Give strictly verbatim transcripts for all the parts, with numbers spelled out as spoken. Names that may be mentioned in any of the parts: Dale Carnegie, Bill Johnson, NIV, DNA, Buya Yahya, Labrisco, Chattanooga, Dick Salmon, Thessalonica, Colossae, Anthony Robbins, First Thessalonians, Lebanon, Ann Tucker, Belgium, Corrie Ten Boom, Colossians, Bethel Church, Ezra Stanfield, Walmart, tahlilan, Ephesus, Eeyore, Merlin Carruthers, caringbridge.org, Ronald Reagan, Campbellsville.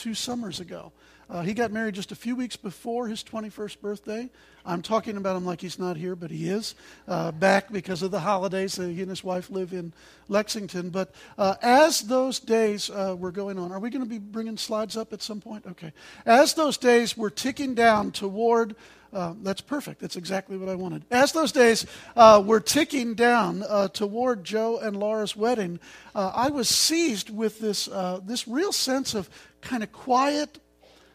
two summers ago. Uh, he got married just a few weeks before his twenty-first birthday. I'm talking about him like he's not here, but he is uh, back because of the holidays. Uh, he and his wife live in Lexington. But uh, as those days uh, were going on, are we going to be bringing slides up at some point? Okay. As those days were ticking down toward, uh, that's perfect. That's exactly what I wanted. As those days uh, were ticking down uh, toward Joe and Laura's wedding, uh, I was seized with this uh, this real sense of kind of quiet,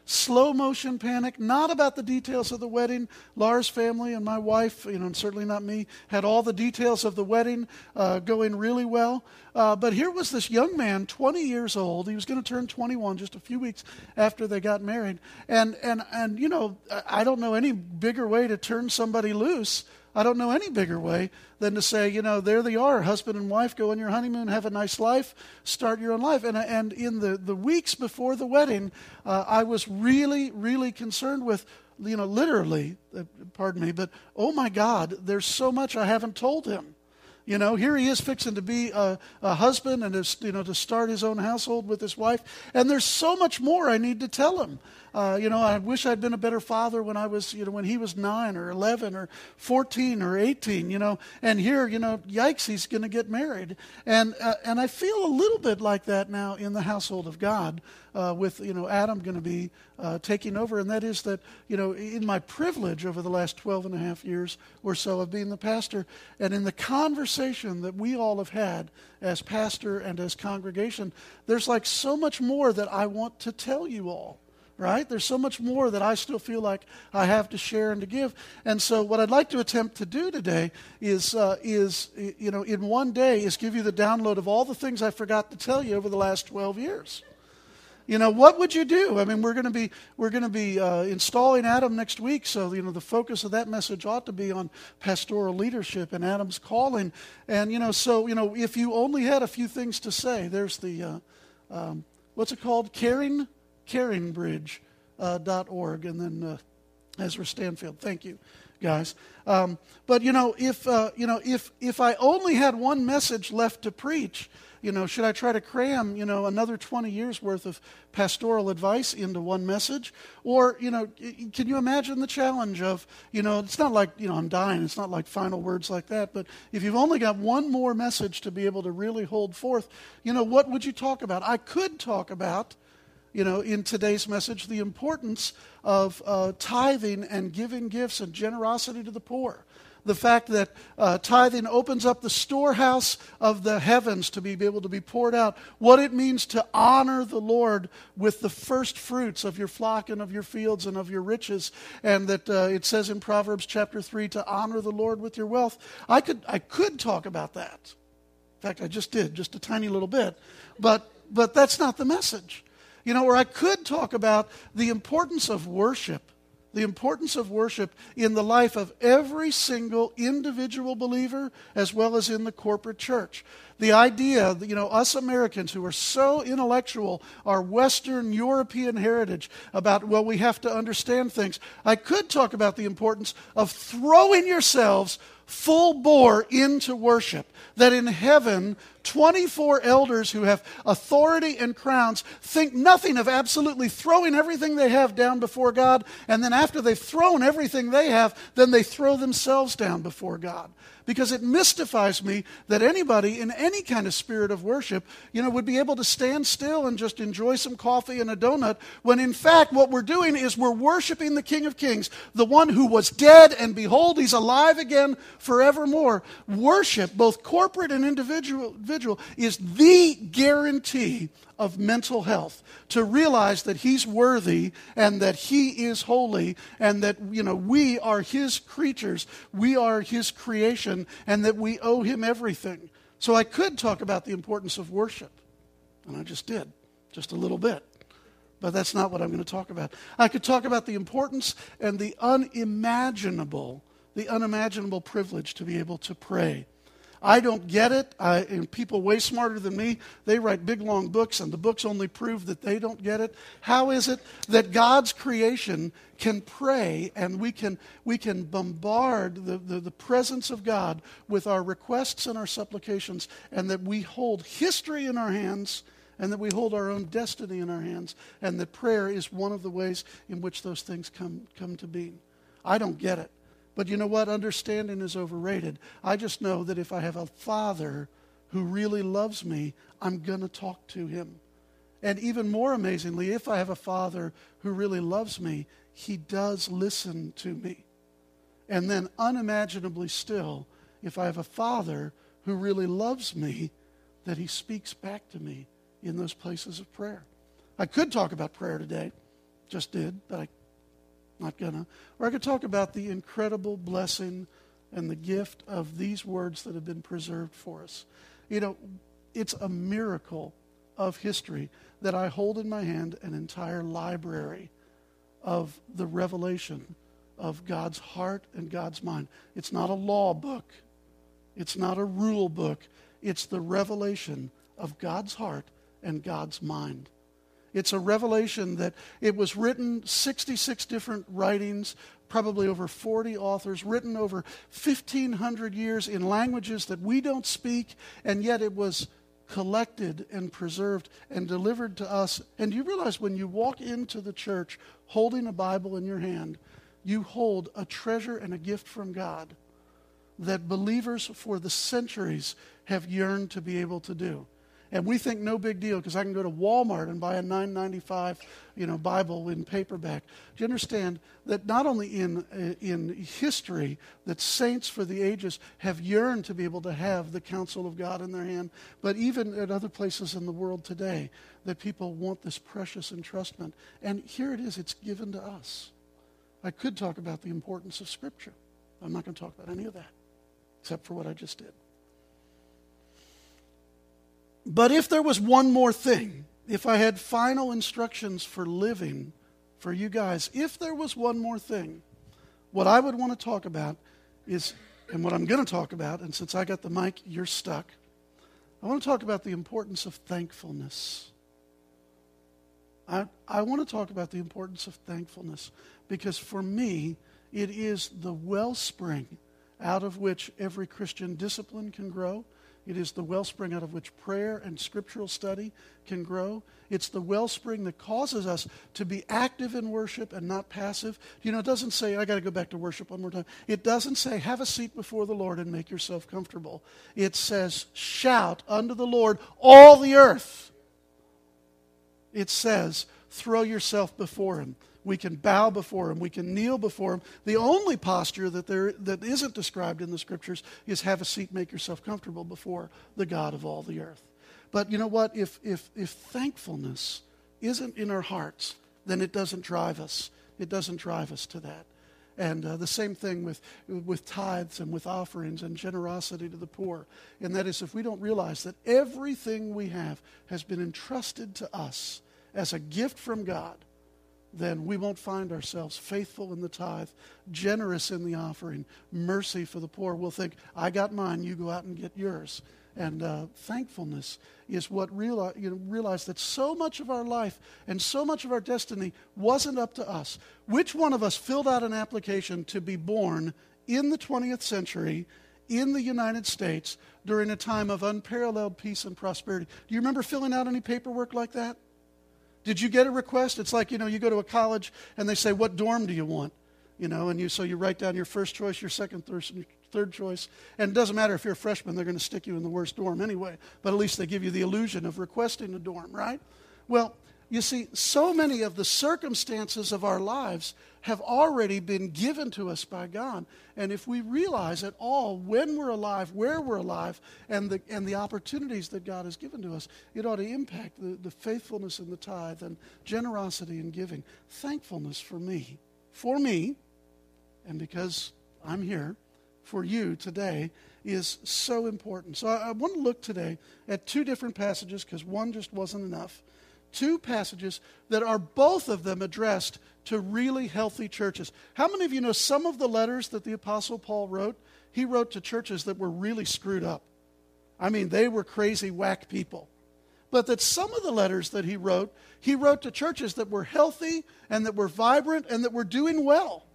slow motion panic, not about the details of the wedding. Lars' family and my wife, you know, and certainly not me, had all the details of the wedding uh, going really well. Uh, but here was this young man, twenty years old. He was going to turn twenty-one just a few weeks after they got married. And, and, and you know, I don't know any bigger way to turn somebody loose. I don't know any bigger way than to say, you know, there they are, husband and wife, go on your honeymoon, have a nice life, start your own life. And and in the, the weeks before the wedding, uh, I was really, really concerned with, you know, literally, uh, pardon me, but oh my God, there's so much I haven't told him. You know, here he is fixing to be a, a husband and to, you know, to start his own household with his wife. And there's so much more I need to tell him. Uh, you know, I wish I'd been a better father when I was, you know, when he was nine or eleven or fourteen or eighteen, you know. And here, you know, yikes, he's going to get married. And uh, and I feel a little bit like that now in the household of God uh, with, you know, Adam going to be uh, taking over. And that is that, you know, in my privilege over the last twelve and a half years or so of being the pastor, and in the conversation that we all have had as pastor and as congregation, there's like so much more that I want to tell you all. Right? There's so much more that I still feel like I have to share and to give. And so what I'd like to attempt to do today is, uh, is you know, in one day is give you the download of all the things I forgot to tell you over the last twelve years. You know, what would you do? I mean, we're going to be we're going to be uh, installing Adam next week, so you know the focus of that message ought to be on pastoral leadership and Adam's calling. And you know, so you know, if you only had a few things to say, there's the uh, um, what's it called? Caring. caring bridge dot org, uh, and then uh, Ezra Stanfield. Thank you, guys. Um, but you know, if uh, you know, if if I only had one message left to preach, you know, should I try to cram you know another twenty years worth of pastoral advice into one message? Or you know, can you imagine the challenge of you know, it's not like you know, I'm dying. It's not like final words like that. But if you've only got one more message to be able to really hold forth, you know, what would you talk about? I could talk about, you know, in today's message, the importance of uh, tithing and giving gifts and generosity to the poor. The fact that uh, tithing opens up the storehouse of the heavens to be able to be poured out. What it means to honor the Lord with the first fruits of your flock and of your fields and of your riches. And that uh, it says in Proverbs chapter three to honor the Lord with your wealth. I could, I could talk about that. In fact, I just did, just a tiny little bit. But, but that's not the message. You know, or I could talk about the importance of worship, the importance of worship in the life of every single individual believer as well as in the corporate church. The idea that, you know, us Americans who are so intellectual, our Western European heritage about, well, we have to understand things. I could talk about the importance of throwing yourselves full bore into worship, that in heaven, twenty-four elders who have authority and crowns think nothing of absolutely throwing everything they have down before God, and then after they've thrown everything they have, then they throw themselves down before God. Because it mystifies me that anybody in any kind of spirit of worship, you know, would be able to stand still and just enjoy some coffee and a donut, when in fact what we're doing is we're worshiping the King of Kings, the one who was dead, and behold, he's alive again forevermore. Worship, both corporate and individual, is the guarantee of mental health, to realize that he's worthy and that he is holy and that, you know, we are his creatures, we are his creation, and that we owe him everything. So I could talk about the importance of worship, and I just did, just a little bit. But that's not what I'm going to talk about. I could talk about the importance and the unimaginable, the unimaginable privilege to be able to pray. I don't get it, I, and people way smarter than me, they write big, long books, and the books only prove that they don't get it. How is it that God's creation can pray, and we can we can bombard the, the, the presence of God with our requests and our supplications, and that we hold history in our hands and that we hold our own destiny in our hands, and that prayer is one of the ways in which those things come, come to be. I don't get it. But you know what? Understanding is overrated. I just know that if I have a Father who really loves me, I'm going to talk to him. And even more amazingly, if I have a Father who really loves me, he does listen to me. And then unimaginably still, if I have a Father who really loves me, that he speaks back to me in those places of prayer. I could talk about prayer today, just did, but I'm not gonna. Or I could talk about the incredible blessing and the gift of these words that have been preserved for us. You know, it's a miracle of history that I hold in my hand an entire library of the revelation of God's heart and God's mind. It's not a law book. It's not a rule book. It's the revelation of God's heart and God's mind. It's a revelation that it was written sixty-six different writings, probably over forty authors, written over fifteen hundred years in languages that we don't speak, and yet it was collected and preserved and delivered to us. And you realize when you walk into the church holding a Bible in your hand, you hold a treasure and a gift from God that believers for the centuries have yearned to be able to do. And we think no big deal because I can go to Walmart and buy a nine ninety-five, you know, Bible in paperback. Do you understand that not only in in history that saints for the ages have yearned to be able to have the counsel of God in their hand, but even at other places in the world today that people want this precious entrustment. And here it is, it's given to us. I could talk about the importance of Scripture. I'm not going to talk about any of that except for what I just did. But if there was one more thing, if I had final instructions for living for you guys, if there was one more thing, what I would want to talk about is, and what I'm going to talk about, and since I got the mic, you're stuck, I want to talk about the importance of thankfulness. I, I want to talk about the importance of thankfulness because for me, it is the wellspring out of which every Christian discipline can grow. It is the wellspring out of which prayer and scriptural study can grow. It's the wellspring that causes us to be active in worship and not passive. You know, it doesn't say, I got to go back to worship one more time. It doesn't say, have a seat before the Lord and make yourself comfortable. It says, shout unto the Lord, all the earth. It says, throw yourself before him. We can bow before him. We can kneel before him. The only posture that there that isn't described in the Scriptures is have a seat, make yourself comfortable before the God of all the earth. But you know what? If if if thankfulness isn't in our hearts, then it doesn't drive us. It doesn't drive us to that. And uh, the same thing with, with tithes and with offerings and generosity to the poor. And that is if we don't realize that everything we have has been entrusted to us as a gift from God, then we won't find ourselves faithful in the tithe, generous in the offering, mercy for the poor. We'll think, I got mine, you go out and get yours. And uh, thankfulness is what realize, you know, realize that so much of our life and so much of our destiny wasn't up to us. Which one of us filled out an application to be born in the twentieth century in the United States during a time of unparalleled peace and prosperity? Do you remember filling out any paperwork like that? Did you get a request? It's like, you know, you go to a college and they say, what dorm do you want? You know, and you so you write down your first choice, your second, thir- third choice. And it doesn't matter if you're a freshman, they're going to stick you in the worst dorm anyway. But at least they give you the illusion of requesting a dorm, right? Well, you see, so many of the circumstances of our lives have already been given to us by God. And if we realize at all when we're alive, where we're alive, and the and the opportunities that God has given to us, it ought to impact the, the faithfulness in the tithe and generosity in giving. Thankfulness for me, for me, and because I'm here, for you today, is so important. So I, I want to look today at two different passages because one just wasn't enough. Two passages that are both of them addressed to really healthy churches. How many of you know some of the letters that the Apostle Paul wrote? He wrote to churches that were really screwed up. I mean, they were crazy, whack people. But that some of the letters that he wrote, he wrote to churches that were healthy and that were vibrant and that were doing well.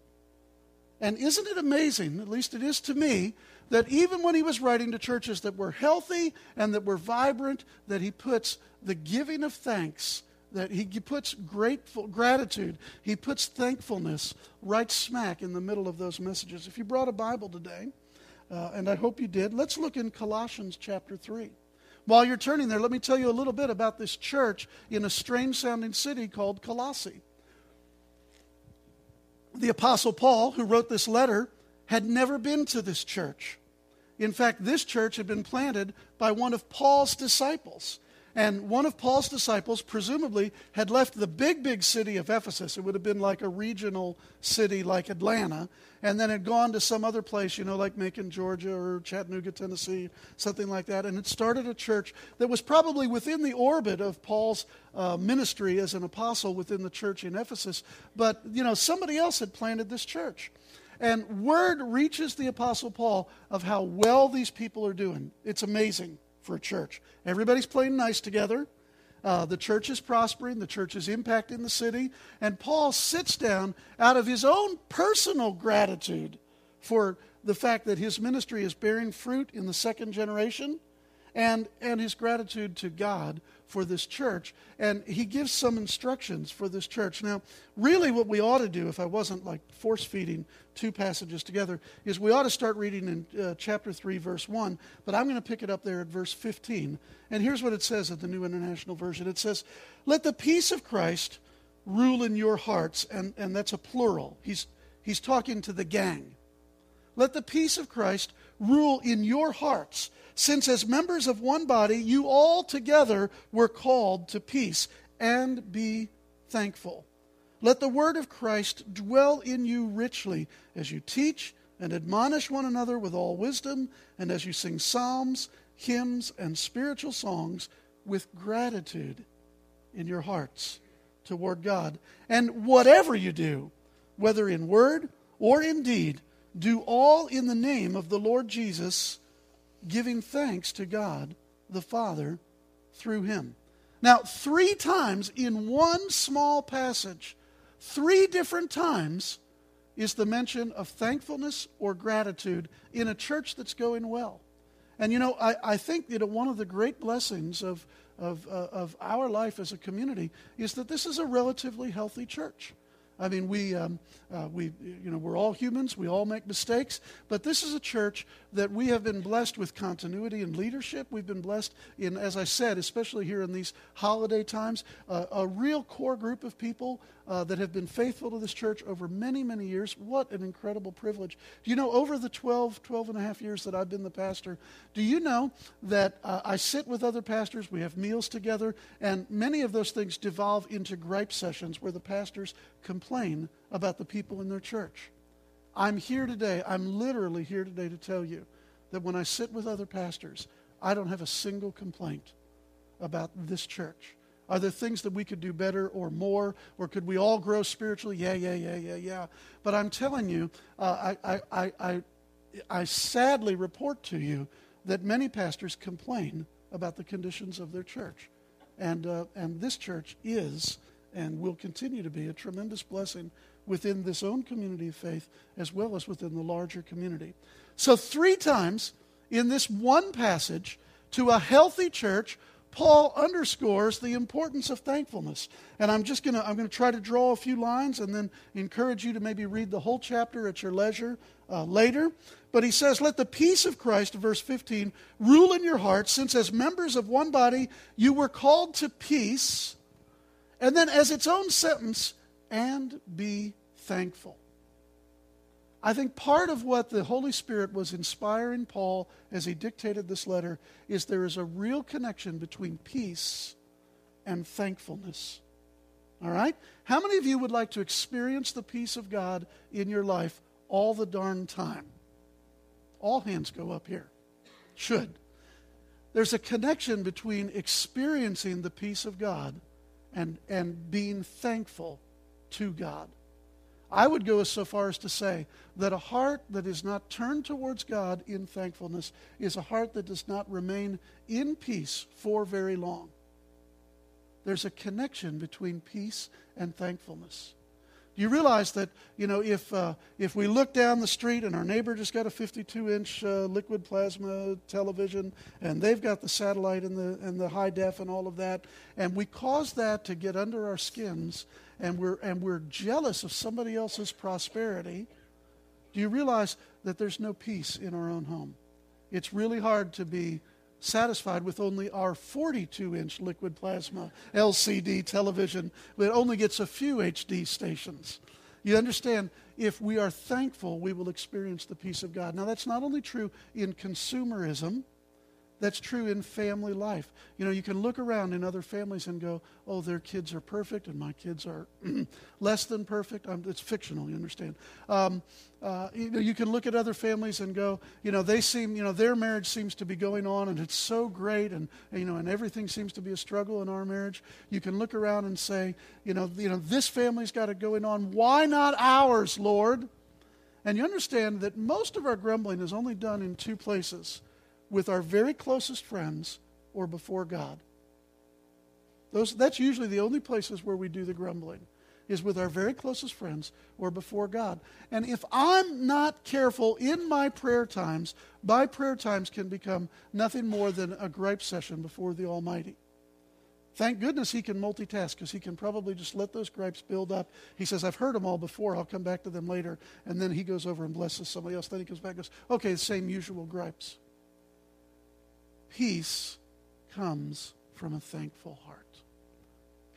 And isn't it amazing, at least it is to me, that even when he was writing to churches that were healthy and that were vibrant, that he puts the giving of thanks, that he puts grateful gratitude, he puts thankfulness right smack in the middle of those messages. If you brought a Bible today, uh, and I hope you did, let's look in Colossians chapter three. While you're turning there, let me tell you a little bit about this church in a strange-sounding city called Colossae. The Apostle Paul, who wrote this letter, had never been to this church. In fact, this church had been planted by one of Paul's disciples. And one of Paul's disciples presumably had left the big, big city of Ephesus. It would have been like a regional city like Atlanta, and then had gone to some other place, you know, like Macon, Georgia, or Chattanooga, Tennessee, something like that. And it started a church that was probably within the orbit of Paul's uh, ministry as an apostle within the church in Ephesus. But, you know, somebody else had planted this church. And word reaches the Apostle Paul of how well these people are doing. It's amazing. For a church, everybody's playing nice together. Uh, the church is prospering. The church is impacting the city. And Paul sits down out of his own personal gratitude for the fact that his ministry is bearing fruit in the second generation, and and his gratitude to God for this church. And he gives some instructions for this church. Now, really what we ought to do, if I wasn't like force-feeding two passages together, is we ought to start reading in uh, chapter three, verse one, but I'm going to pick it up there at verse fifteen. And here's what it says at the New International Version. It says, "Let the peace of Christ rule in your hearts," and, and that's a plural. He's, he's talking to the gang. "Let the peace of Christ rule in your hearts, since as members of one body you all together were called to peace, and be thankful. Let the word of Christ dwell in you richly as you teach and admonish one another with all wisdom, and as you sing psalms, hymns, and spiritual songs with gratitude in your hearts toward God. And whatever you do, whether in word or in deed, do all in the name of the Lord Jesus, giving thanks to God the Father through him." Now, three times in one small passage, three different times is the mention of thankfulness or gratitude in a church that's going well. And, you know, I, I think that one of the great blessings of, of, uh, of our life as a community is that this is a relatively healthy church. I mean, we, um, uh, we, you know, we're all humans. We all make mistakes. But this is a church that we have been blessed with continuity and leadership. We've been blessed in, as I said, especially here in these holiday times, uh, a real core group of people uh, that have been faithful to this church over many, many years. What an incredible privilege. Do you know, over the twelve, twelve and a half years that I've been the pastor, do you know that uh, I sit with other pastors, we have meals together, and many of those things devolve into gripe sessions where the pastors complain about the people in their church. I'm here today, I'm literally here today to tell you that when I sit with other pastors, I don't have a single complaint about this church. Are there things that we could do better or more, or could we all grow spiritually? Yeah, yeah, yeah, yeah, yeah. But I'm telling you, uh, I, I, I, I sadly report to you that many pastors complain about the conditions of their church. And, uh, and this church is and will continue to be a tremendous blessing within this own community of faith as well as within the larger community. So three times in this one passage to a healthy church, Paul underscores the importance of thankfulness. And I'm just going to I'm going to try to draw a few lines and then encourage you to maybe read the whole chapter at your leisure uh, later. But he says, "Let the peace of Christ," verse fifteen, "rule in your hearts, since as members of one body you were called to peace." And then as its own sentence, "and be thankful." I think part of what the Holy Spirit was inspiring Paul as he dictated this letter is there is a real connection between peace and thankfulness. All right? How many of you would like to experience the peace of God in your life all the darn time? All hands go up here. Should. There's a connection between experiencing the peace of God And, and being thankful to God. I would go so far as to say that a heart that is not turned towards God in thankfulness is a heart that does not remain in peace for very long. There's a connection between peace and thankfulness. Do you realize that, you know, if uh, if we look down the street and our neighbor just got a fifty-two inch uh, liquid plasma television, and they've got the satellite and the and the high def and all of that, and we cause that to get under our skins, and we're and we're jealous of somebody else's prosperity, do you realize that there's no peace in our own home? It's really hard to be satisfied with only our forty-two inch liquid plasma L C D television that only gets a few H D stations. You understand, if we are thankful, we will experience the peace of God. Now, that's not only true in consumerism, that's true in family life. You know, you can look around in other families and go, oh, their kids are perfect and my kids are less than perfect. I'm, it's fictional, you understand. Um, uh, you know, you can look at other families and go, you know, they seem, you know, their marriage seems to be going on and it's so great, and, you know, and everything seems to be a struggle in our marriage. You can look around and say, you know, you know, this family's got it going on. Why not ours, Lord? And you understand that most of our grumbling is only done in two places: with our very closest friends, or before God. Those, that's usually the only places where we do the grumbling, is with our very closest friends or before God. And if I'm not careful in my prayer times, my prayer times can become nothing more than a gripe session before the Almighty. Thank goodness he can multitask, because he can probably just let those gripes build up. He says, I've heard them all before, I'll come back to them later. And then he goes over and blesses somebody else. Then he comes back and goes, okay, the same usual gripes. Peace comes from a thankful heart.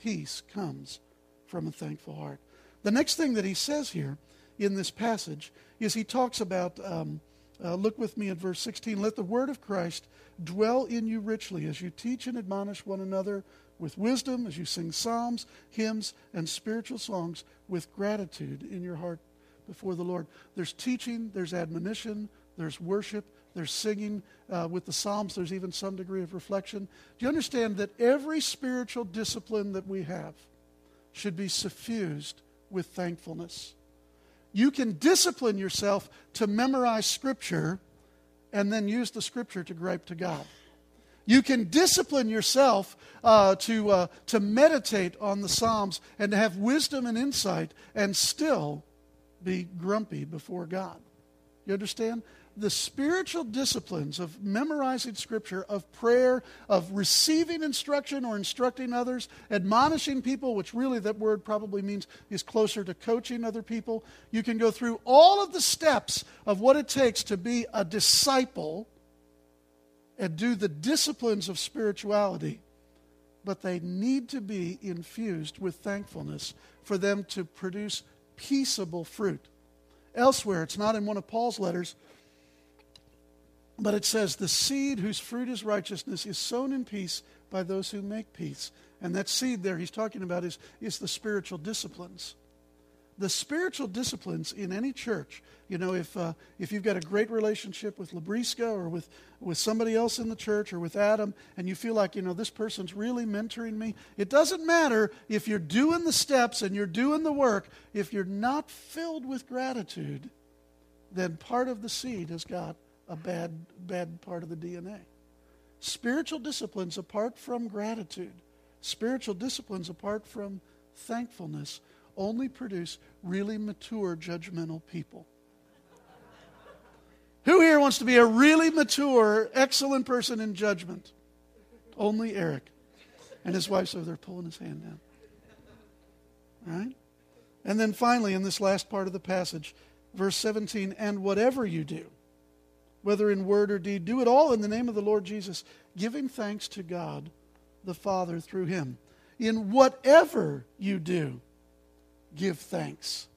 Peace comes from a thankful heart. The next thing that he says here in this passage is he talks about, um, uh, look with me at verse sixteen, let the word of Christ dwell in you richly as you teach and admonish one another with wisdom, as you sing psalms, hymns, and spiritual songs with gratitude in your heart before the Lord. There's teaching, there's admonition, there's worship, there's singing. Uh, with the Psalms, there's even some degree of reflection. Do you understand that every spiritual discipline that we have should be suffused with thankfulness? You can discipline yourself to memorize Scripture and then use the Scripture to gripe to God. You can discipline yourself uh, to, uh, to meditate on the Psalms and to have wisdom and insight and still be grumpy before God. You understand? The spiritual disciplines of memorizing Scripture, of prayer, of receiving instruction or instructing others, admonishing people, which really that word probably means is closer to coaching other people. You can go through all of the steps of what it takes to be a disciple and do the disciplines of spirituality, but they need to be infused with thankfulness for them to produce peaceable fruit. Elsewhere, it's not in one of Paul's letters, but it says, the seed whose fruit is righteousness is sown in peace by those who make peace. And that seed there he's talking about is, is the spiritual disciplines. The spiritual disciplines in any church, you know, if uh, if you've got a great relationship with Labrisco or with, with somebody else in the church or with Adam, and you feel like, you know, this person's really mentoring me, it doesn't matter if you're doing the steps and you're doing the work. If you're not filled with gratitude, then part of the seed has got a bad, bad part of the D N A. Spiritual disciplines apart from gratitude, spiritual disciplines apart from thankfulness, only produce really mature, judgmental people. Who here wants to be a really mature, excellent person in judgment? Only Eric. And his wife's over there pulling his hand down. Right? And then finally, in this last part of the passage, verse seventeen, and whatever you do, whether in word or deed, do it all in the name of the Lord Jesus, giving thanks to God the Father through him. In whatever you do, give thanks.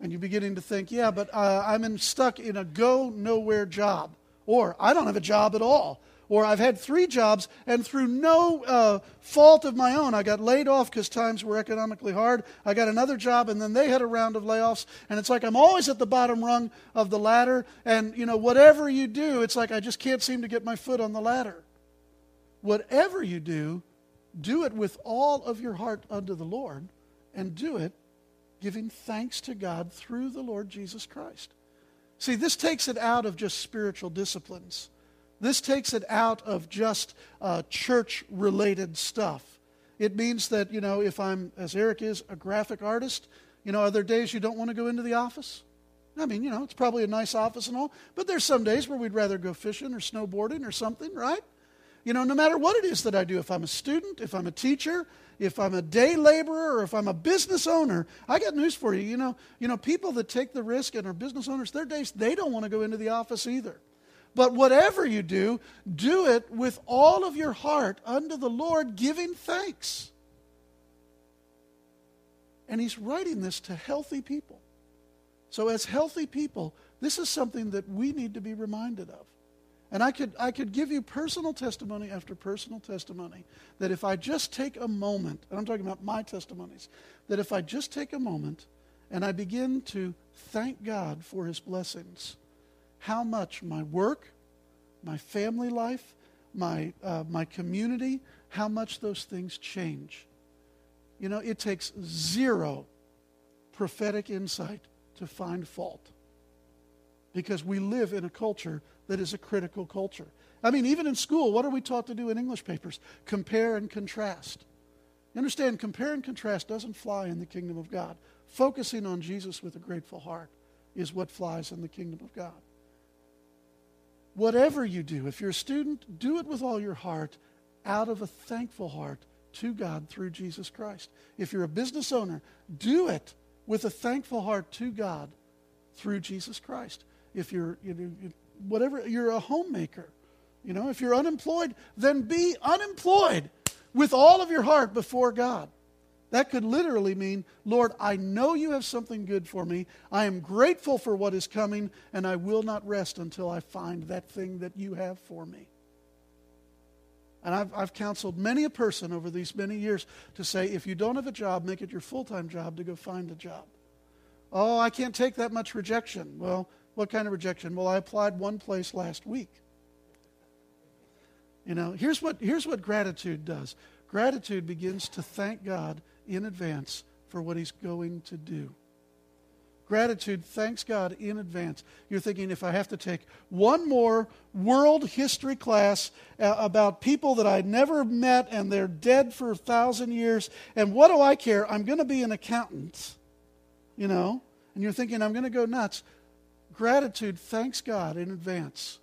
And you're beginning to think, yeah, but uh, I'm in, stuck in a go-nowhere job. Or I don't have a job at all. Or I've had three jobs, and through no uh, fault of my own, I got laid off because times were economically hard. I got another job, and then they had a round of layoffs. And it's like I'm always at the bottom rung of the ladder. And, you know, whatever you do, it's like I just can't seem to get my foot on the ladder. Whatever you do, do it with all of your heart unto the Lord, and do it giving thanks to God through the Lord Jesus Christ. See, this takes it out of just spiritual disciplines. This takes it out of just uh, church-related stuff. It means that, you know, if I'm, as Eric is, a graphic artist, You know, are there days you don't want to go into the office? I mean, you know, it's probably a nice office and all, but there's some days where we'd rather go fishing or snowboarding or something, right? You know, no matter what it is that I do, if I'm a student, if I'm a teacher, if I'm a day laborer, or if I'm a business owner, I got news for you. You know, you know, people that take the risk and are business owners, their days, they don't want to go into the office either. But whatever you do, do it with all of your heart unto the Lord, giving thanks. And he's writing this to healthy people. So as healthy people, this is something that we need to be reminded of. And I could I could give you personal testimony after personal testimony that if I just take a moment, and I'm talking about my testimonies, that if I just take a moment and I begin to thank God for his blessings, how much my work, my family life, my uh, my community, how much those things change. You know, it takes zero prophetic insight to find fault, because we live in a culture that is a critical culture. I mean, even in school, what are we taught to do in English papers? Compare and contrast. You understand, compare and contrast doesn't fly in the kingdom of God. Focusing on Jesus with a grateful heart is what flies in the kingdom of God. Whatever you do, if you're a student, do it with all your heart, out of a thankful heart to God through Jesus Christ. If you're a business owner, do it with a thankful heart to God through Jesus Christ. If you're, you know, whatever, you're a homemaker, you know, if you're unemployed, then be unemployed with all of your heart before God. That could literally mean, Lord, I know you have something good for me. I am grateful for what is coming, and I will not rest until I find that thing that you have for me. And I've, I've counseled many a person over these many years to say, if you don't have a job, make it your full-time job to go find a job. Oh, I can't take that much rejection. Well, what kind of rejection? Well, I applied one place last week. You know, here's what, here's what gratitude does. Gratitude begins to thank God in advance for what he's going to do. Gratitude thanks God in advance. You're thinking, if I have to take one more world history class uh, about people that I never met and they're dead for a thousand years, and what do I care? I'm going to be an accountant, you know, and you're thinking, I'm going to go nuts. Gratitude thanks God in advance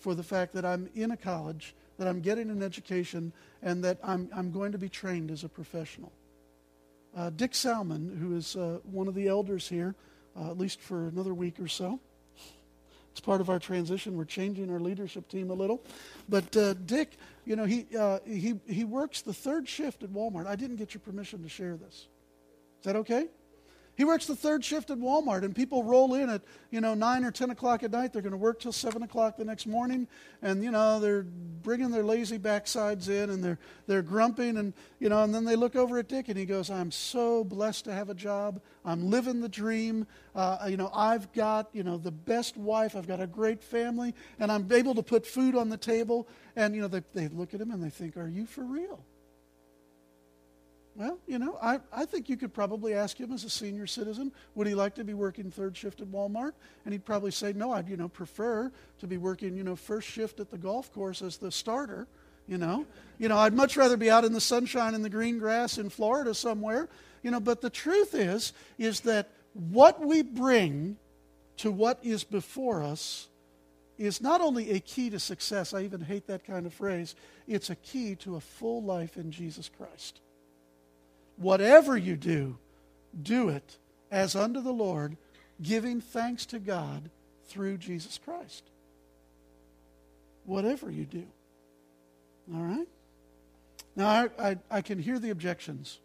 for the fact that I'm in a college, that I'm getting an education, and that I'm, I'm going to be trained as a professional. Uh, Dick Salmon, who is uh, one of the elders here, Uh, at least for another week or so. It's part of our transition. We're changing our leadership team a little. But uh, Dick, you know, he uh, he he works the third shift at Walmart. I didn't get your permission to share this. Is that okay? He works the third shift at Walmart, and people roll in at, you know, nine or ten o'clock at night. They're going to work till seven o'clock the next morning, and, you know, they're bringing their lazy backsides in, and they're they're grumping, and, you know, and then they look over at Dick, and he goes, I'm so blessed to have a job. I'm living the dream. Uh, you know, I've got, you know, the best wife. I've got a great family, and I'm able to put food on the table. And, you know, they, they look at him, and they think, are you for real? Well, you know, I, I think you could probably ask him as a senior citizen, would he like to be working third shift at Walmart? And he'd probably say, no, I'd, you know, prefer to be working, you know, first shift at the golf course as the starter, you know. You know, I'd much rather be out in the sunshine and the green grass in Florida somewhere, you know. But the truth is, is that what we bring to what is before us is not only a key to success, I even hate that kind of phrase, it's a key to a full life in Jesus Christ. Whatever you do, do it as unto the Lord, giving thanks to God through Jesus Christ. Whatever you do. All right? Now, I, I, I can hear the objections.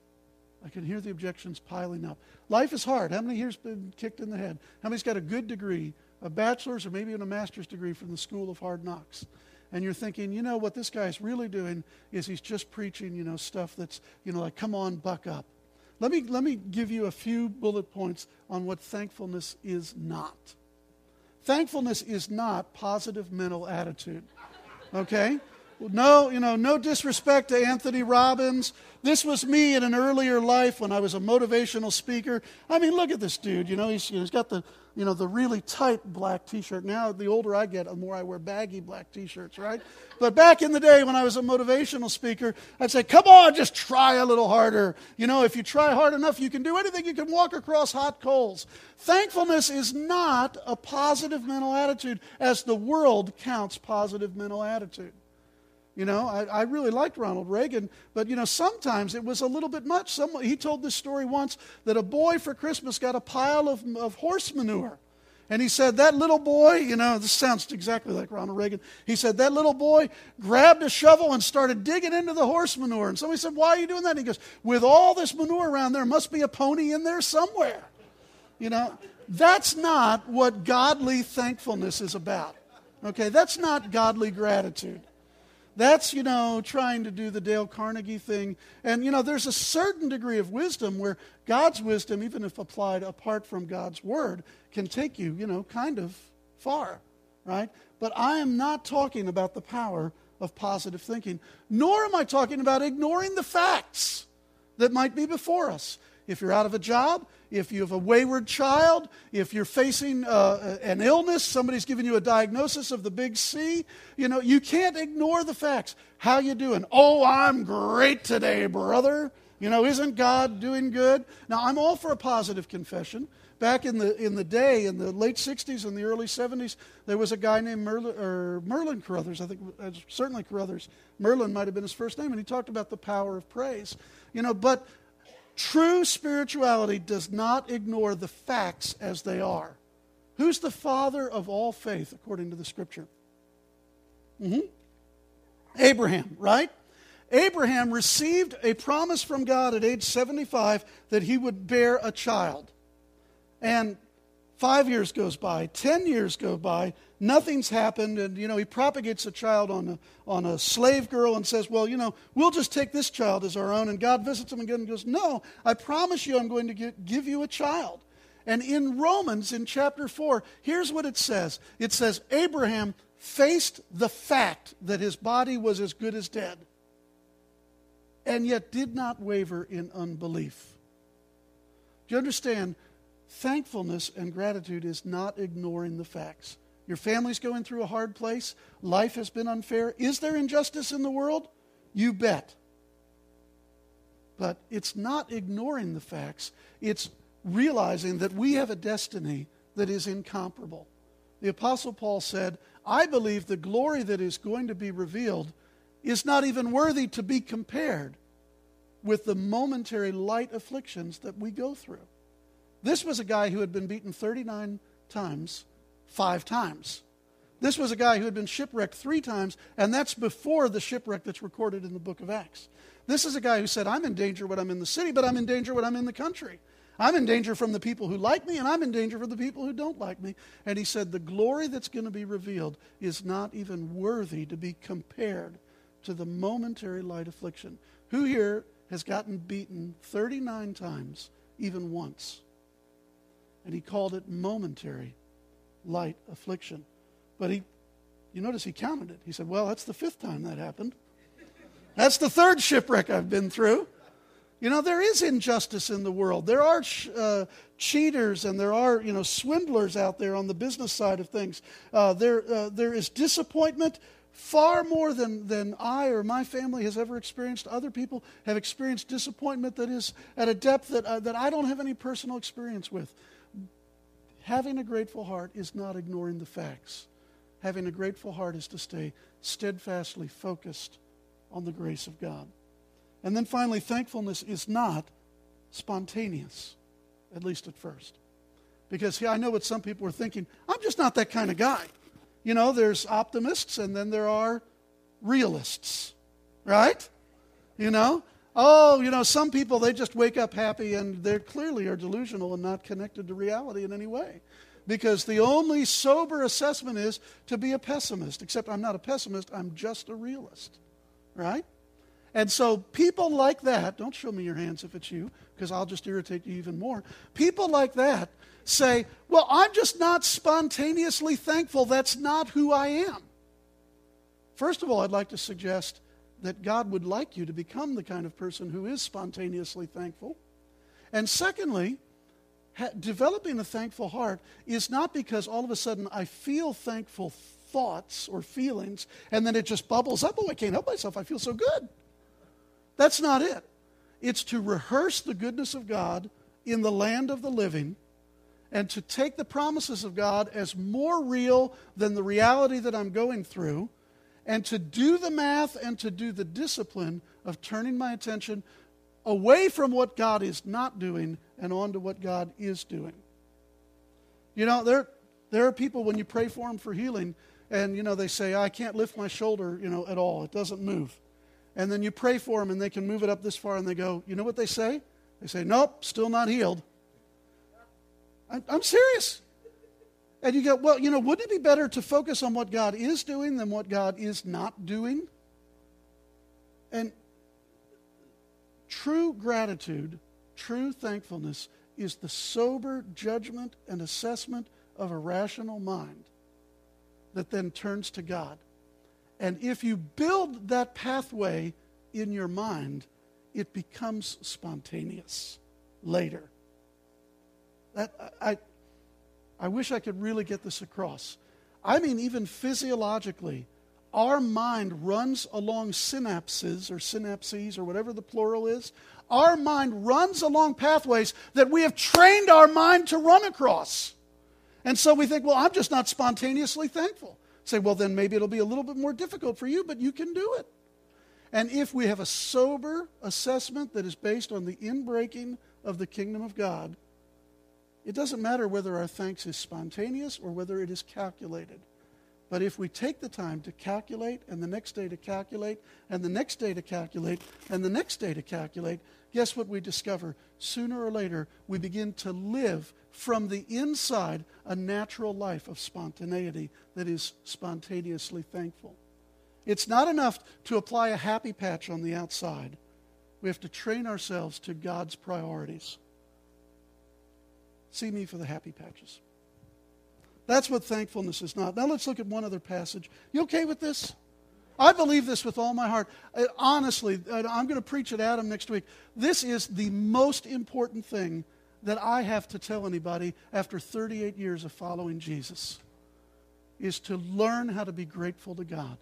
I can hear the objections piling up. Life is hard. How many here has been kicked in the head? How many's got a good degree, a bachelor's or maybe even a master's degree from the School of Hard Knocks? And you're thinking, you know, what this guy's really doing is he's just preaching, you know, stuff that's, you know, like, come on, buck up. Let me let me give you a few bullet points on what thankfulness is not. Thankfulness is not positive mental attitude, okay? No, you know, no disrespect to Anthony Robbins. This was me in an earlier life when I was a motivational speaker. I mean, look at this dude. You know, he's, he's got the, you know, the really tight black T-shirt. Now, the older I get, the more I wear baggy black T-shirts, right? But back in the day when I was a motivational speaker, I'd say, come on, just try a little harder. You know, if you try hard enough, you can do anything. You can walk across hot coals. Thankfulness is not a positive mental attitude as the world counts positive mental attitude. You know, I, I really liked Ronald Reagan, but, you know, sometimes it was a little bit much. Some, he told this story once that a boy for Christmas got a pile of, of horse manure. And he said, that little boy, you know, this sounds exactly like Ronald Reagan. He said, that little boy grabbed a shovel and started digging into the horse manure. And somebody said, why are you doing that? And he goes, with all this manure around, there must be a pony in there somewhere. You know, that's not what godly thankfulness is about. Okay, that's not godly gratitude. That's, you know, trying to do the Dale Carnegie thing. And, you know, there's a certain degree of wisdom where God's wisdom, even if applied apart from God's word, can take you, you know, kind of far, right? But I am not talking about the power of positive thinking, nor am I talking about ignoring the facts that might be before us. If you're out of a job, if you have a wayward child, if you're facing uh, an illness, somebody's giving you a diagnosis of the big C, you know, you can't ignore the facts. How you doing? Oh, I'm great today, brother. You know, isn't God doing good? Now, I'm all for a positive confession. Back in the in the day, in the late sixties and the early seventies, there was a guy named Merlin, or Merlin Carruthers, I think, uh, certainly Carruthers. Merlin might have been his first name, and he talked about the power of praise. You know, but true spirituality does not ignore the facts as they are. Who's the father of all faith, according to the Scripture? Mm-hmm. Abraham, right? Abraham received a promise from God at age seventy-five that he would bear a child. And five years goes by, ten years go by, nothing's happened, and, you know, he propagates a child on a, on a slave girl and says, well, you know, we'll just take this child as our own. And God visits him again and goes, no, I promise you I'm going to get, give you a child. And in Romans, in chapter four, here's what it says. It says, Abraham faced the fact that his body was as good as dead, and yet did not waver in unbelief. Do you understand? Thankfulness and gratitude is not ignoring the facts. Your family's going through a hard place. Life has been unfair. Is there injustice in the world? You bet. But it's not ignoring the facts. It's realizing that we have a destiny that is incomparable. The Apostle Paul said, I believe the glory that is going to be revealed is not even worthy to be compared with the momentary light afflictions that we go through. This was a guy who had been beaten thirty-nine times, five times. This was a guy who had been shipwrecked three times, and that's before the shipwreck that's recorded in the book of Acts. This is a guy who said, I'm in danger when I'm in the city, but I'm in danger when I'm in the country. I'm in danger from the people who like me, and I'm in danger from the people who don't like me. And he said, the glory that's going to be revealed is not even worthy to be compared to the momentary light affliction. Who here has gotten beaten thirty-nine times, even once? And he called it momentary light affliction. But he, you notice he counted it. He said, well, that's the fifth time that happened. That's the third shipwreck I've been through. You know, there is injustice in the world. There are uh, cheaters, and there are, you know, swindlers out there on the business side of things. Uh, there, uh, there is disappointment far more than, than I or my family has ever experienced. Other people have experienced disappointment that is at a depth that uh, that I don't have any personal experience with. Having a grateful heart is not ignoring the facts. Having a grateful heart is to stay steadfastly focused on the grace of God. And then finally, thankfulness is not spontaneous, at least at first. Because see, I know what some people are thinking. I'm just not that kind of guy. You know, there's optimists and then there are realists, right? You know? Oh, you know, some people, they just wake up happy and they clearly are delusional and not connected to reality in any way. Because the only sober assessment is to be a pessimist. Except I'm not a pessimist, I'm just a realist. Right? And so people like that, don't show me your hands if it's you, because I'll just irritate you even more. People like that say, well, I'm just not spontaneously thankful. That's not who I am. First of all, I'd like to suggest that God would like you to become the kind of person who is spontaneously thankful. And secondly, ha- developing a thankful heart is not because all of a sudden I feel thankful thoughts or feelings, and then it just bubbles up. Oh, I can't help myself. I feel so good. That's not it. It's to rehearse the goodness of God in the land of the living and to take the promises of God as more real than the reality that I'm going through, and to do the math and to do the discipline of turning my attention away from what God is not doing and onto what God is doing. You know, there, there are people, when you pray for them for healing, and, you know, they say, I can't lift my shoulder, you know, at all. It doesn't move. And then you pray for them, and they can move it up this far, and they go, you know what they say? They say, nope, still not healed. I'm, I'm serious. And you go, well, you know, wouldn't it be better to focus on what God is doing than what God is not doing? And true gratitude, true thankfulness is the sober judgment and assessment of a rational mind that then turns to God. And if you build that pathway in your mind, it becomes spontaneous later. That I... I wish I could really get this across. I mean, even physiologically, our mind runs along synapses or synapses or whatever the plural is. Our mind runs along pathways that we have trained our mind to run across. And so we think, well, I'm just not spontaneously thankful. Say, well, then maybe it'll be a little bit more difficult for you, but you can do it. And if we have a sober assessment that is based on the inbreaking of the kingdom of God, it doesn't matter whether our thanks is spontaneous or whether it is calculated. But if we take the time to calculate, and the next day to calculate, and the next day to calculate, and the next day to calculate, guess what we discover? Sooner or later, we begin to live from the inside a natural life of spontaneity that is spontaneously thankful. It's not enough to apply a happy patch on the outside. We have to train ourselves to God's priorities. See me for the happy patches. That's what thankfulness is not. Now let's look at one other passage. You okay with this? I believe this with all my heart. I, honestly, I'm going to preach at Adam next week. This is the most important thing that I have to tell anybody after thirty-eight years of following Jesus, is to learn how to be grateful to God.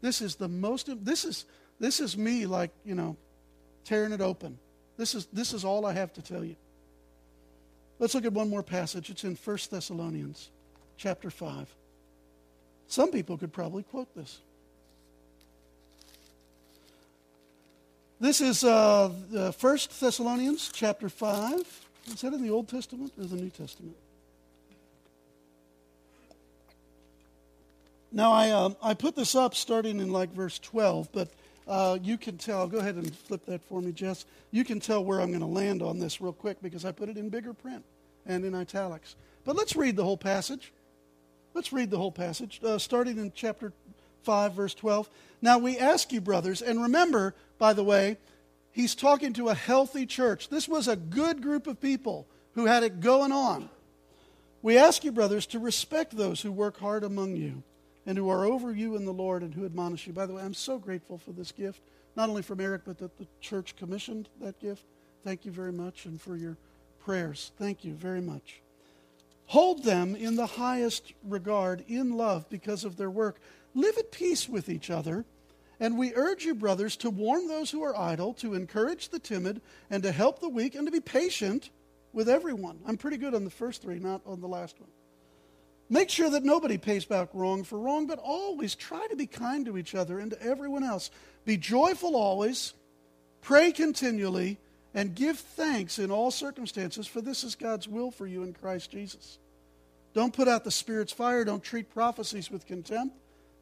This is the most, this is, this is me like, you know, tearing it open. This is, this is all I have to tell you. Let's look at one more passage. It's in First Thessalonians chapter five. Some people could probably quote this. This is uh, uh, First Thessalonians chapter five. Is that in the Old Testament or the New Testament? Now, I um, I put this up starting in like verse twelve, but Uh, you can tell, go ahead and flip that for me, Jess. You can tell where I'm going to land on this real quick because I put it in bigger print and in italics. But let's read the whole passage. Let's read the whole passage, uh, starting in chapter five, verse twelve. Now we ask you, brothers, and remember, by the way, he's talking to a healthy church. This was a good group of people who had it going on. We ask you, brothers, to respect those who work hard among you and who are over you in the Lord and who admonish you. By the way, I'm so grateful for this gift, not only from Eric, but that the church commissioned that gift. Thank you very much, and for your prayers. Thank you very much. Hold them in the highest regard in love because of their work. Live at peace with each other. And we urge you, brothers, to warn those who are idle, to encourage the timid, and to help the weak, and to be patient with everyone. I'm pretty good on the first three, not on the last one. Make sure that nobody pays back wrong for wrong, but always try to be kind to each other and to everyone else. Be joyful always, pray continually, and give thanks in all circumstances, for this is God's will for you in Christ Jesus. Don't put out the Spirit's fire. Don't treat prophecies with contempt.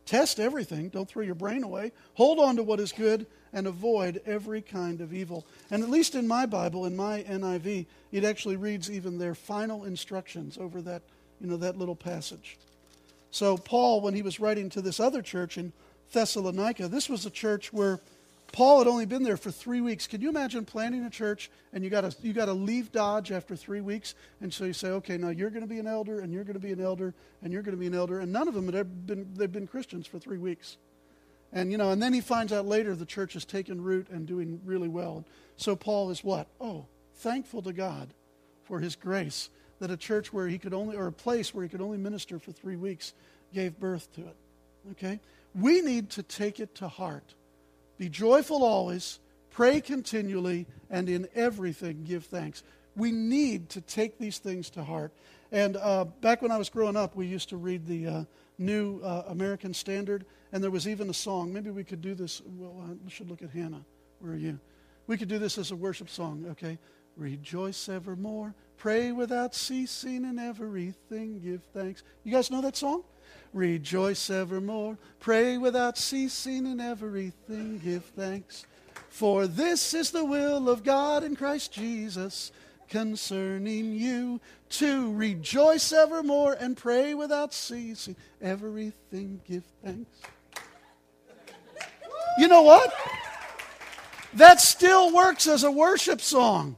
Test everything. Don't throw your brain away. Hold on to what is good and avoid every kind of evil. And at least in my Bible, in my N I V, it actually reads even their final instructions over that You know, that little passage. So Paul, when he was writing to this other church in Thessalonica, this was a church where Paul had only been there for three weeks. Can you imagine planning a church and you gotta you gotta leave Dodge after three weeks? And so you say, okay, now you're gonna be an elder, and you're gonna be an elder, and you're gonna be an elder, and none of them had ever been they've been Christians for three weeks. And, you know, and then he finds out later the church has taken root and doing really well. So Paul is what? Oh, thankful to God for his grace that a church where he could only, or a place where he could only minister for three weeks gave birth to it. Okay? We need to take it to heart. Be joyful always, pray continually, and in everything give thanks. We need to take these things to heart. And uh, back when I was growing up, we used to read the uh, New uh, American Standard, and there was even a song. Maybe we could do this. Well, I should look at Hannah. Where are you? We could do this as a worship song, okay? Rejoice evermore, pray without ceasing, and everything give thanks. You guys know that song? Rejoice evermore, pray without ceasing, and everything give thanks. For this is the will of God in Christ Jesus, concerning you, to rejoice evermore and pray without ceasing. Everything give thanks. You know what? That still works as a worship song.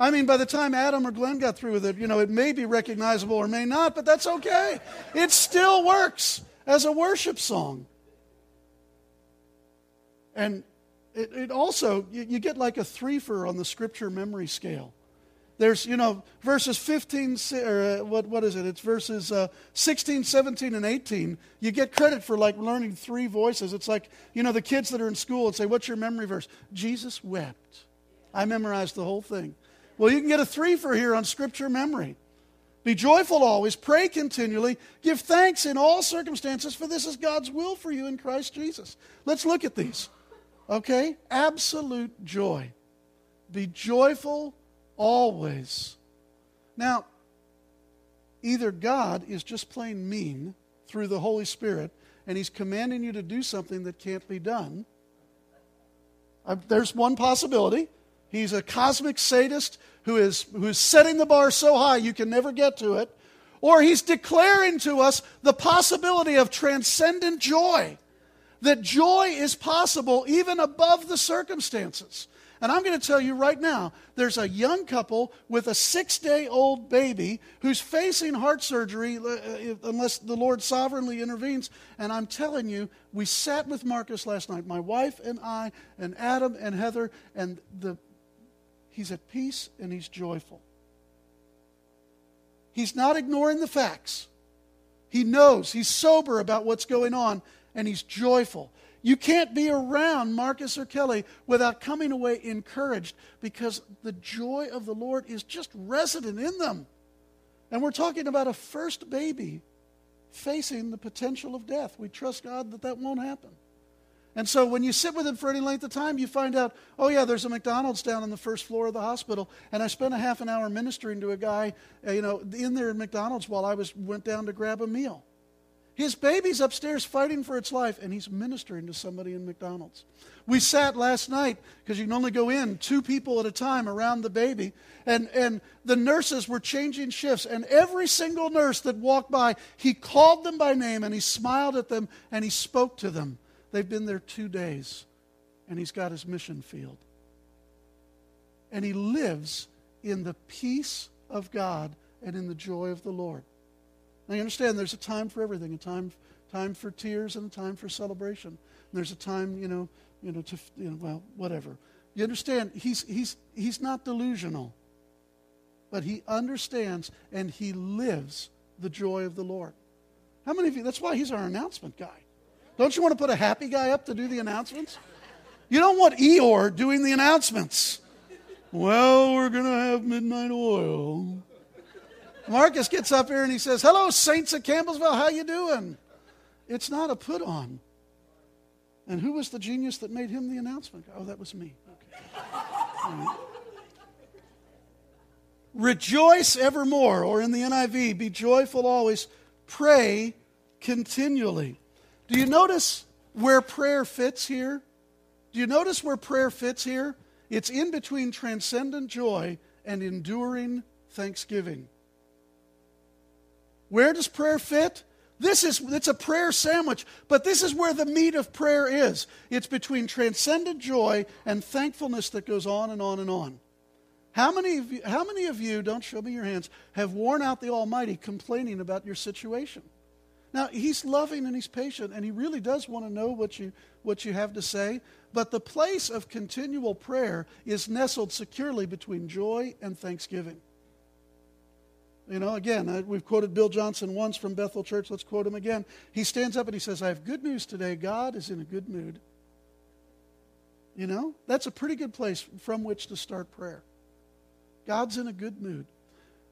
I mean, by the time Adam or Glenn got through with it, you know, it may be recognizable or may not, but that's okay. It still works as a worship song. And it, it also, you, you get like a three-fer on the scripture memory scale. There's, you know, verses fifteen, or what, what is it? It's verses uh, sixteen, seventeen, and eighteen. You get credit for like learning three voices. It's like, you know, the kids that are in school and say, what's your memory verse? Jesus wept. I memorized the whole thing. Well, you can get a three-fer here on scripture memory. Be joyful always, pray continually, give thanks in all circumstances, for this is God's will for you in Christ Jesus. Let's look at these. Okay? Absolute joy. Be joyful always. Now, either God is just plain mean through the Holy Spirit, and he's commanding you to do something that can't be done. I, there's one possibility. He's a cosmic sadist who is who is setting the bar so high you can never get to it. Or he's declaring to us the possibility of transcendent joy, that joy is possible even above the circumstances. And I'm going to tell you right now, there's a young couple with a six-day-old baby who's facing heart surgery unless the Lord sovereignly intervenes. And I'm telling you, we sat with Marcus last night, my wife and I and Adam and Heather, and the, he's at peace and he's joyful. He's not ignoring the facts. He knows. He's sober about what's going on, and he's joyful. You can't be around Marcus or Kelly without coming away encouraged, because the joy of the Lord is just resident in them. And we're talking about a first baby facing the potential of death. We trust God that that won't happen. And so when you sit with him for any length of time, you find out, oh yeah, there's a McDonald's down on the first floor of the hospital, and I spent a half an hour ministering to a guy, you know, in there in McDonald's while I was went down to grab a meal. His baby's upstairs fighting for its life, and he's ministering to somebody in McDonald's. We sat last night, because you can only go in two people at a time around the baby, and, and the nurses were changing shifts, and every single nurse that walked by, he called them by name, and he smiled at them, and he spoke to them. They've been there two days, and he's got his mission field. And he lives in the peace of God and in the joy of the Lord. Now you understand, there's a time for everything, a time time for tears and a time for celebration. And there's a time, you know, you know, to you know, well, whatever. You understand, he's he's he's not delusional, but he understands and he lives the joy of the Lord. How many of you, that's why he's our announcement guy. Don't you want to put a happy guy up to do the announcements? You don't want Eeyore doing the announcements. Well, we're gonna have midnight oil. Marcus gets up here and he says, hello, saints of Campbellsville, how you doing? It's not a put-on. And who was the genius that made him the announcement? Oh, that was me. Okay. Right. Rejoice evermore, or in the N I V, be joyful always, pray continually. Do you notice where prayer fits here? Do you notice where prayer fits here? It's in between transcendent joy and enduring thanksgiving. Where does prayer fit? This is, it's a prayer sandwich, but this is where the meat of prayer is. It's between transcendent joy and thankfulness that goes on and on and on. How many of you, how many of you, don't show me your hands, have worn out the Almighty complaining about your situation? Now, he's loving and he's patient, and he really does want to know what you what you have to say. But the place of continual prayer is nestled securely between joy and thanksgiving. You know, again, we've quoted Bill Johnson once from Bethel Church. Let's quote him again. He stands up and he says, I have good news today. God is in a good mood. You know, that's a pretty good place from which to start prayer. God's in a good mood.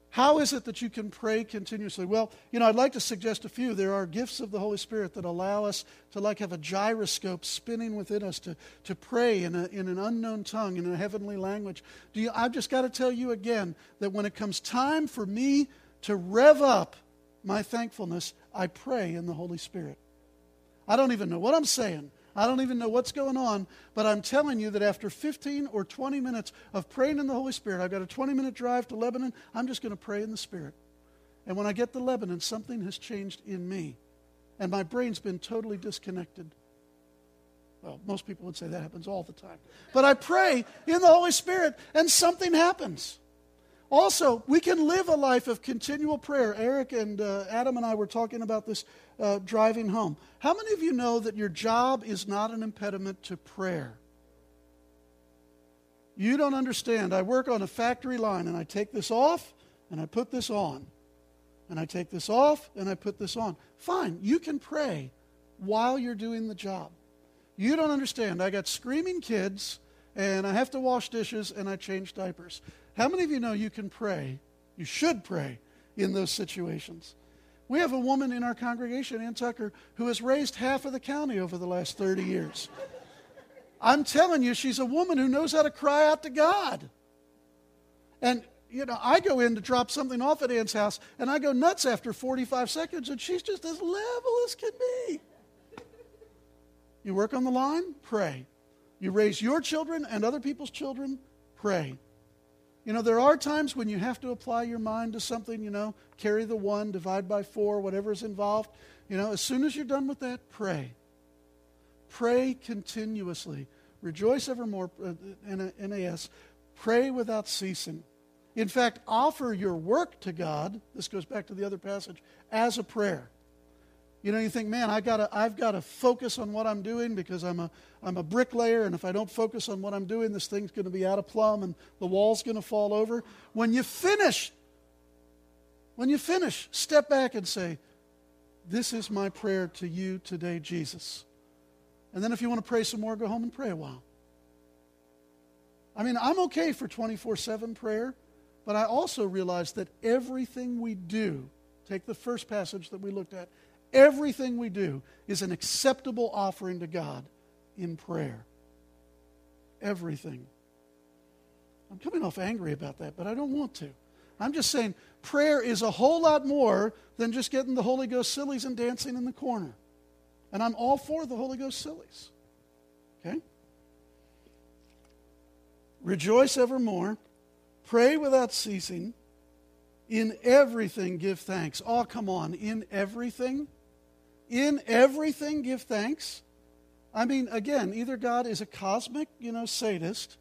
How is it that you can pray continuously? Well, you know, I'd like to suggest a few. There are gifts of the Holy Spirit that allow us to like have a gyroscope spinning within us to, to pray in, a, in an unknown tongue, in a heavenly language. Do you, I've just got to tell you again that when it comes time for me to rev up my thankfulness, I pray in the Holy Spirit. I don't even know what I'm saying. I don't even know what's going on, but I'm telling you that after fifteen or twenty minutes of praying in the Holy Spirit, I've got a twenty-minute drive to Lebanon, I'm just going to pray in the Spirit. And when I get to Lebanon, something has changed in me, and my brain's been totally disconnected. Well, most people would say that happens all the time. But I pray in the Holy Spirit, and something happens. Also, we can live a life of continual prayer. Eric and uh, Adam and I were talking about this uh, driving home. How many of you know that your job is not an impediment to prayer? You don't understand. I work on a factory line, and I take this off, and I put this on. And I take this off, and I put this on. Fine, you can pray while you're doing the job. You don't understand. I got screaming kids, and I have to wash dishes, and I change diapers. How many of you know you can pray, you should pray, in those situations? We have a woman in our congregation, Ann Tucker, who has raised half of the county over the last thirty years. I'm telling you, she's a woman who knows how to cry out to God. And, you know, I go in to drop something off at Ann's house, and I go nuts after forty-five seconds, and she's just as level as can be. You work on the line, pray. You raise your children and other people's children, pray. You know, there are times when you have to apply your mind to something, you know, carry the one, divide by four, whatever's involved. You know, as soon as you're done with that, pray. Pray continuously. Rejoice evermore, N A S. Pray without ceasing. In fact, offer your work to God, this goes back to the other passage, as a prayer. You know, you think, man, I gotta, I've got to focus on what I'm doing because I'm a, I'm a bricklayer, and if I don't focus on what I'm doing, this thing's going to be out of plumb, and the wall's going to fall over. When you finish, when you finish, step back and say, this is my prayer to you today, Jesus. And then if you want to pray some more, go home and pray a while. I mean, I'm okay for twenty-four seven prayer, but I also realize that everything we do, take the first passage that we looked at, everything we do is an acceptable offering to God in prayer. Everything. I'm coming off angry about that, but I don't want to. I'm just saying prayer is a whole lot more than just getting the Holy Ghost sillies and dancing in the corner. And I'm all for the Holy Ghost sillies. Okay? Rejoice evermore. Pray without ceasing. In everything give thanks. Oh, come on. In everything? In everything, give thanks. I mean, again, either God is a cosmic, you know, sadist,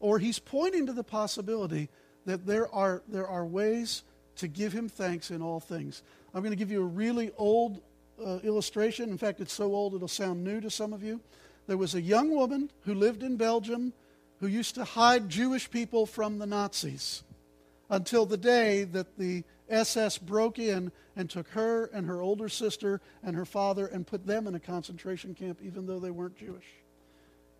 or he's pointing to the possibility that there are there are ways to give him thanks in all things. I'm going to give you a really old uh, illustration. In fact, it's so old it'll sound new to some of you. There was a young woman who lived in Belgium who used to hide Jewish people from the Nazis until the day that the S S broke in and took her and her older sister and her father and put them in a concentration camp, even though they weren't Jewish.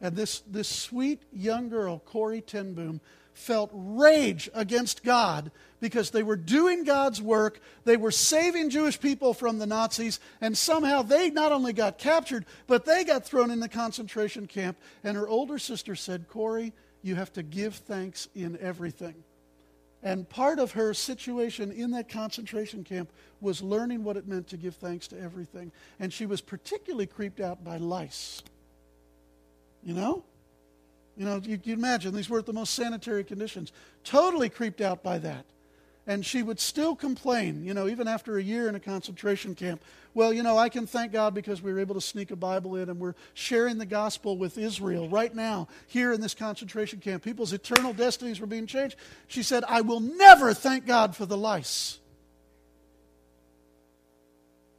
And this, this sweet young girl, Corrie Ten Boom, felt rage against God because they were doing God's work, they were saving Jewish people from the Nazis, and somehow they not only got captured, but they got thrown in the concentration camp. And her older sister said, Corrie, you have to give thanks in everything. And part of her situation in that concentration camp was learning what it meant to give thanks to everything. And she was particularly creeped out by lice. You know? You know, you, you imagine these were the most sanitary conditions. Totally creeped out by that. And she would still complain, you know, even after a year in a concentration camp. Well, you know, I can thank God because we were able to sneak a Bible in and we're sharing the gospel with Israel right now here in this concentration camp. People's eternal destinies were being changed. She said, I will never thank God for the lice.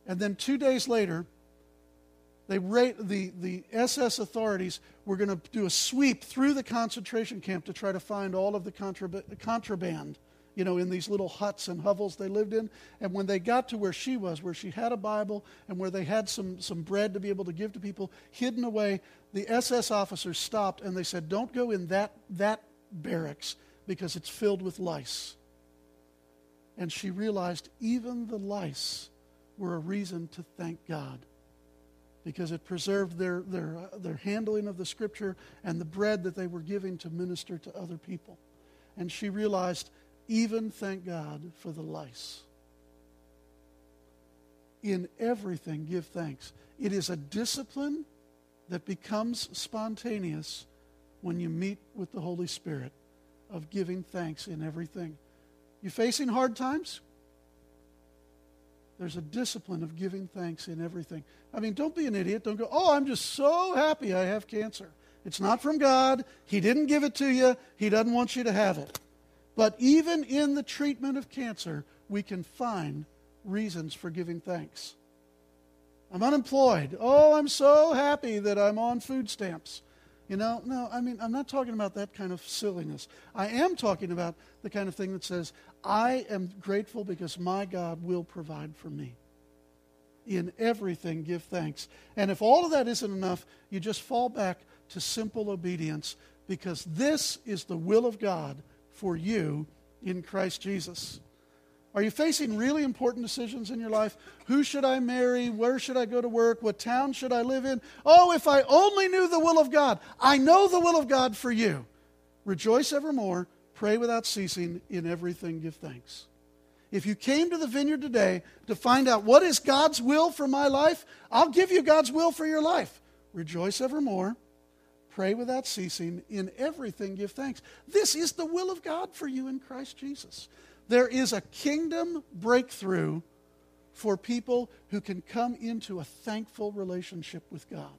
And then two days later, they rate, the, the S S authorities were going to do a sweep through the concentration camp to try to find all of the contrab- contraband, you know, in these little huts and hovels they lived in. And when they got to where she was, where she had a Bible and where they had some, some bread to be able to give to people hidden away, the S S officers stopped and they said, don't go in that that barracks because it's filled with lice. And she realized even the lice were a reason to thank God, because it preserved their, their, their handling of the Scripture and the bread that they were giving to minister to other people. And she realized, even thank God for the lice. In everything, give thanks. It is a discipline that becomes spontaneous when you meet with the Holy Spirit, of giving thanks in everything. You facing hard times? There's a discipline of giving thanks in everything. I mean, don't be an idiot. Don't go, oh, I'm just so happy I have cancer. It's not from God. He didn't give it to you. He doesn't want you to have it. But even in the treatment of cancer, we can find reasons for giving thanks. I'm unemployed. Oh, I'm so happy that I'm on food stamps. You know, no, I mean, I'm not talking about that kind of silliness. I am talking about the kind of thing that says, I am grateful because my God will provide for me. In everything, give thanks. And if all of that isn't enough, you just fall back to simple obedience, because this is the will of God for you in Christ Jesus. Are you facing really important decisions in your life? Who should I marry? Where should I go to work? What town should I live in? Oh, if I only knew the will of God. I know the will of God for you. Rejoice evermore, pray without ceasing, in everything give thanks. If you came to the Vineyard today to find out what is God's will for my life, I'll give you God's will for your life. Rejoice evermore, pray without ceasing, in everything give thanks. This is the will of God for you in Christ Jesus. There is a kingdom breakthrough for people who can come into a thankful relationship with God.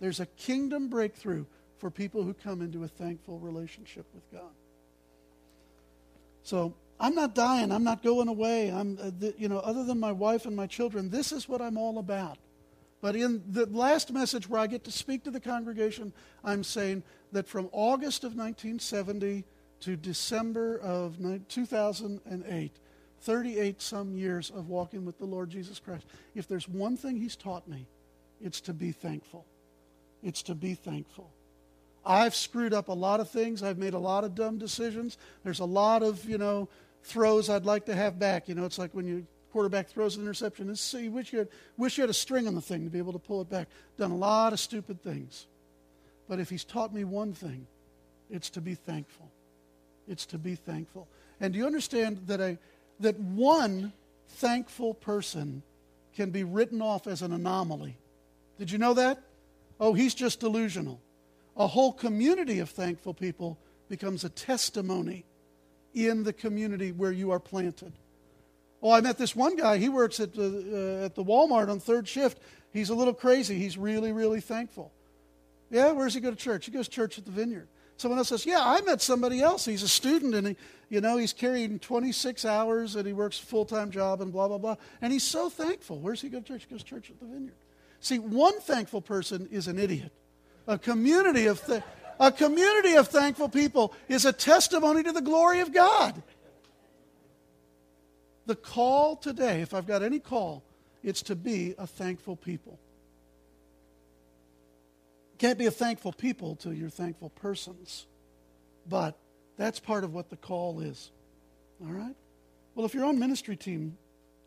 There's a kingdom breakthrough for people who come into a thankful relationship with God. So, I'm not dying. I'm not going away. I'm, uh, the, you know, other than my wife and my children, this is what I'm all about. But in the last message where I get to speak to the congregation, I'm saying that from August of nineteen seventy to December of two thousand eight, thirty-eight some years of walking with the Lord Jesus Christ, if there's one thing He's taught me, it's to be thankful. It's to be thankful. I've screwed up a lot of things. I've made a lot of dumb decisions. There's a lot of, you know, throws I'd like to have back. You know, it's like when your quarterback throws an interception, and you wish you had, wish you had a string on the thing to be able to pull it back. Done a lot of stupid things. But if He's taught me one thing, it's to be thankful. It's to be thankful. And do you understand that a that one thankful person can be written off as an anomaly? Did you know that? Oh, he's just delusional. A whole community of thankful people becomes a testimony in the community where you are planted. Oh, I met this one guy. He works at the, uh, at the Walmart on third shift. He's a little crazy. He's really, really thankful. Yeah, where does he go to church? He goes to church at the Vineyard. Someone else says, yeah, I met somebody else. He's a student, and he, you know, he's carrying twenty-six hours, and he works a full-time job, and blah, blah, blah. And he's so thankful. Where's he go to church? He goes to church at the Vineyard. See, one thankful person is an idiot. A community of th- a community of thankful people is a testimony to the glory of God. The call today, if I've got any call, it's to be a thankful people. Can't be a thankful people till you're thankful persons. But that's part of what the call is. All right? Well, if you're on ministry team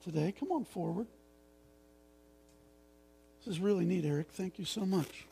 today, come on forward. This is really neat, Eric. Thank you so much.